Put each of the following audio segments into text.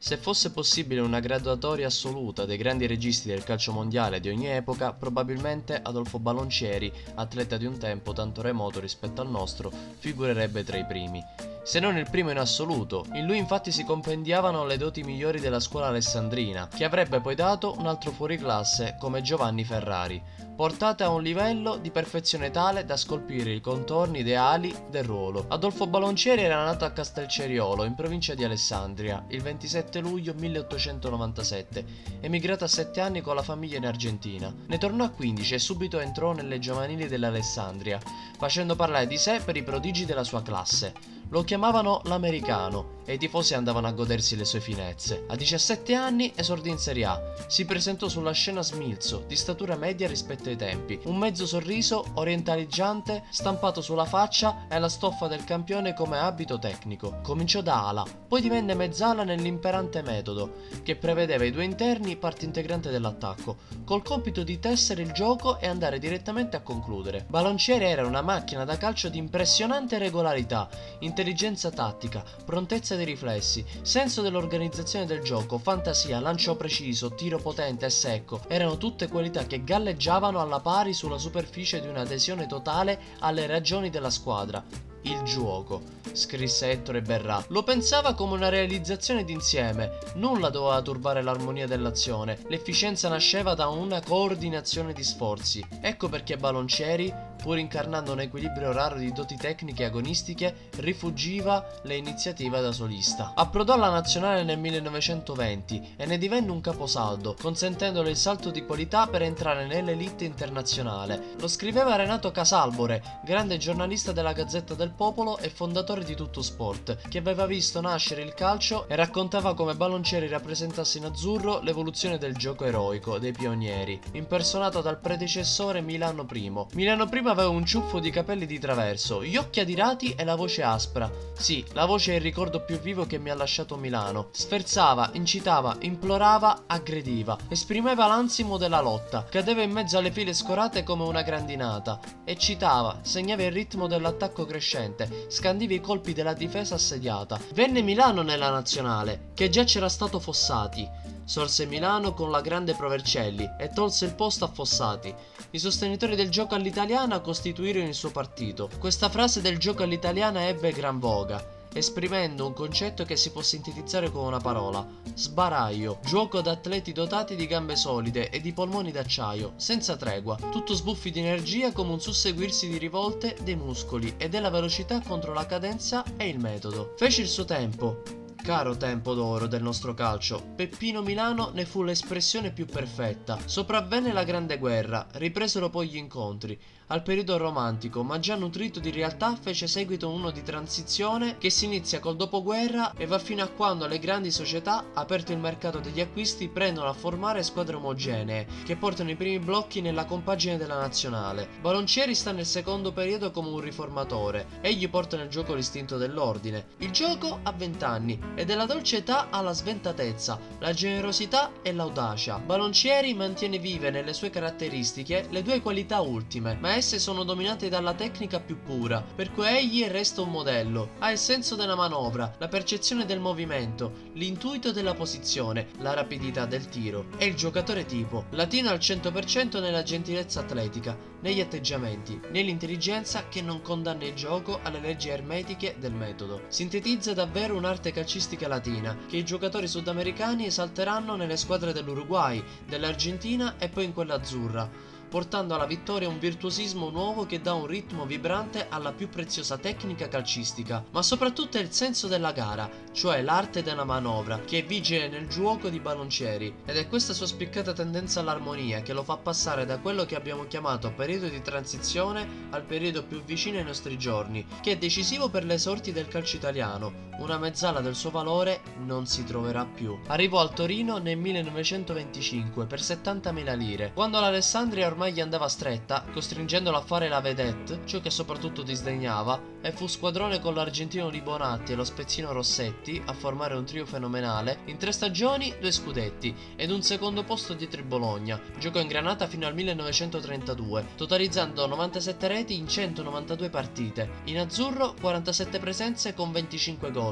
Se fosse possibile una graduatoria assoluta dei grandi registi del calcio mondiale di ogni epoca, probabilmente Adolfo Baloncieri, atleta di un tempo tanto remoto rispetto al nostro, figurerebbe tra i primi. Se non il primo in assoluto, in lui infatti si compendiavano le doti migliori della scuola alessandrina, che avrebbe poi dato un altro fuoriclasse come Giovanni Ferrari, portate a un livello di perfezione tale da scolpire i contorni ideali del ruolo. Adolfo Baloncieri era nato a Castelceriolo, in provincia di Alessandria, il 27 luglio 1897, emigrato a 7 anni con la famiglia in Argentina. Ne tornò a 15 e subito entrò nelle giovanili dell'Alessandria, facendo parlare di sé per i prodigi della sua classe. Lo chiamavano l'americano e i tifosi andavano a godersi le sue finezze. A 17 anni esordì in Serie A, si presentò sulla scena smilzo, di statura media rispetto ai tempi, un mezzo sorriso orientaleggiante stampato sulla faccia e la stoffa del campione come abito tecnico. Cominciò da ala, poi divenne mezzala nell'imperante metodo, che prevedeva i due interni parte integrante dell'attacco, col compito di tessere il gioco e andare direttamente a concludere. Baloncieri era una macchina da calcio di impressionante regolarità, intelligenza tattica, prontezza dei riflessi, senso dell'organizzazione del gioco, fantasia, lancio preciso, tiro potente e secco. Erano tutte qualità che galleggiavano alla pari sulla superficie di un'adesione totale alle ragioni della squadra. Il gioco, scrisse Ettore Berrà, lo pensava come una realizzazione d'insieme. Nulla doveva turbare l'armonia dell'azione, l'efficienza nasceva da una coordinazione di sforzi. Ecco perché Baloncieri, pur incarnando un equilibrio raro di doti tecniche e agonistiche, rifugiva le iniziative da solista. Approdò alla nazionale nel 1920 e ne divenne un caposaldo, consentendole il salto di qualità per entrare nell'elite internazionale. Lo scriveva Renato Casalbore, grande giornalista della Gazzetta del Popolo e fondatore di Tutto Sport, che aveva visto nascere il calcio e raccontava come Baloncieri rappresentasse in azzurro l'evoluzione del gioco eroico dei pionieri, impersonato dal predecessore Milano I. Milano I aveva un ciuffo di capelli di traverso, gli occhi adirati e la voce aspra. Sì, la voce è il ricordo più vivo che mi ha lasciato Milano. Sferzava, incitava, implorava, aggrediva, esprimeva l'ansimo della lotta, cadeva in mezzo alle file scorate come una grandinata, eccitava, segnava il ritmo dell'attacco crescente, scandiva i colpi della difesa assediata. Venne Milano nella nazionale, che già c'era stato Fossati. Sorse Milano con la grande Pro Vercelli e tolse il posto a Fossati. I sostenitori del gioco all'italiana costituirono il suo partito. Questa frase del gioco all'italiana ebbe gran voga, esprimendo un concetto che si può sintetizzare con una parola: sbaraglio, gioco da atleti dotati di gambe solide e di polmoni d'acciaio, senza tregua, tutto sbuffi di energia come un susseguirsi di rivolte dei muscoli e della velocità contro la cadenza e il metodo. Fece il suo tempo. Caro tempo d'oro del nostro calcio, Peppino Milano ne fu l'espressione più perfetta. Sopravvenne la grande guerra, ripresero poi gli incontri. Al periodo romantico, ma già nutrito di realtà, fece seguito uno di transizione che si inizia col dopoguerra e va fino a quando le grandi società, aperto il mercato degli acquisti, prendono a formare squadre omogenee che portano i primi blocchi nella compagine della nazionale. Baloncieri sta nel secondo periodo come un riformatore. Egli porta nel gioco l'istinto dell'ordine. Il gioco ha 20 anni e della dolce età alla sventatezza, la generosità e l'audacia. Baloncieri mantiene vive nelle sue caratteristiche le due qualità ultime, ma esse sono dominate dalla tecnica più pura, per cui egli resta un modello. Ha il senso della manovra, la percezione del movimento, l'intuito della posizione, la rapidità del tiro. È il giocatore tipo, latino al 100% nella gentilezza atletica, negli atteggiamenti, nell'intelligenza che non condanna il gioco alle leggi ermetiche del metodo. Sintetizza davvero un'arte calcistica latina che i giocatori sudamericani esalteranno nelle squadre dell'Uruguay, dell'Argentina e poi in quella azzurra, portando alla vittoria un virtuosismo nuovo che dà un ritmo vibrante alla più preziosa tecnica calcistica. Ma soprattutto è il senso della gara, cioè l'arte della manovra, che è vigile nel gioco di Baloncieri, ed è questa sua spiccata tendenza all'armonia che lo fa passare da quello che abbiamo chiamato periodo di transizione al periodo più vicino ai nostri giorni, che è decisivo per le sorti del calcio italiano. Una mezzala del suo valore non si troverà più. Arrivò al Torino nel 1925 per 70.000 lire, quando l'Alessandria ormai gli andava stretta, costringendolo a fare la vedette, ciò che soprattutto disdegnava, e fu squadrone con l'argentino Libonatti e lo spezzino Rossetti a formare un trio fenomenale. In 3 stagioni, 2 scudetti ed un secondo posto dietro il Bologna. Giocò in granata fino al 1932, totalizzando 97 reti in 192 partite. In azzurro 47 presenze con 25 gol.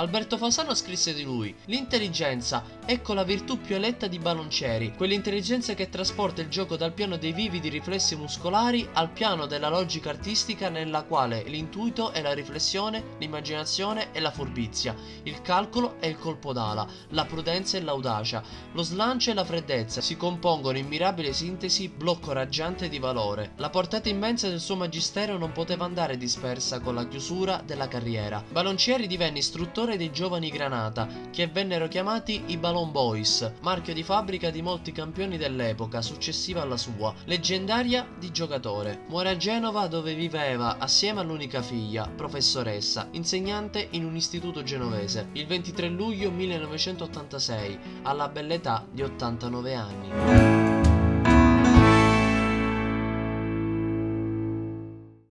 Alberto Fasano scrisse di lui: l'intelligenza, ecco la virtù più eletta di Baloncieri, quell'intelligenza che trasporta il gioco dal piano dei vividi riflessi muscolari al piano della logica artistica, nella quale l'intuito e la riflessione, l'immaginazione e la furbizia, il calcolo e il colpo d'ala, la prudenza e l'audacia, lo slancio e la freddezza si compongono in mirabile sintesi, blocco raggiante di valore. La portata immensa del suo magistero non poteva andare dispersa con la chiusura della carriera. Baloncieri divenne istruttore dei giovani Granata, che vennero chiamati i Ballon Boys, marchio di fabbrica di molti campioni dell'epoca successiva alla sua, leggendaria di giocatore. Muore a Genova, dove viveva assieme all'unica figlia, professoressa, insegnante in un istituto genovese, il 23 luglio 1986, alla bell'età di 89 anni.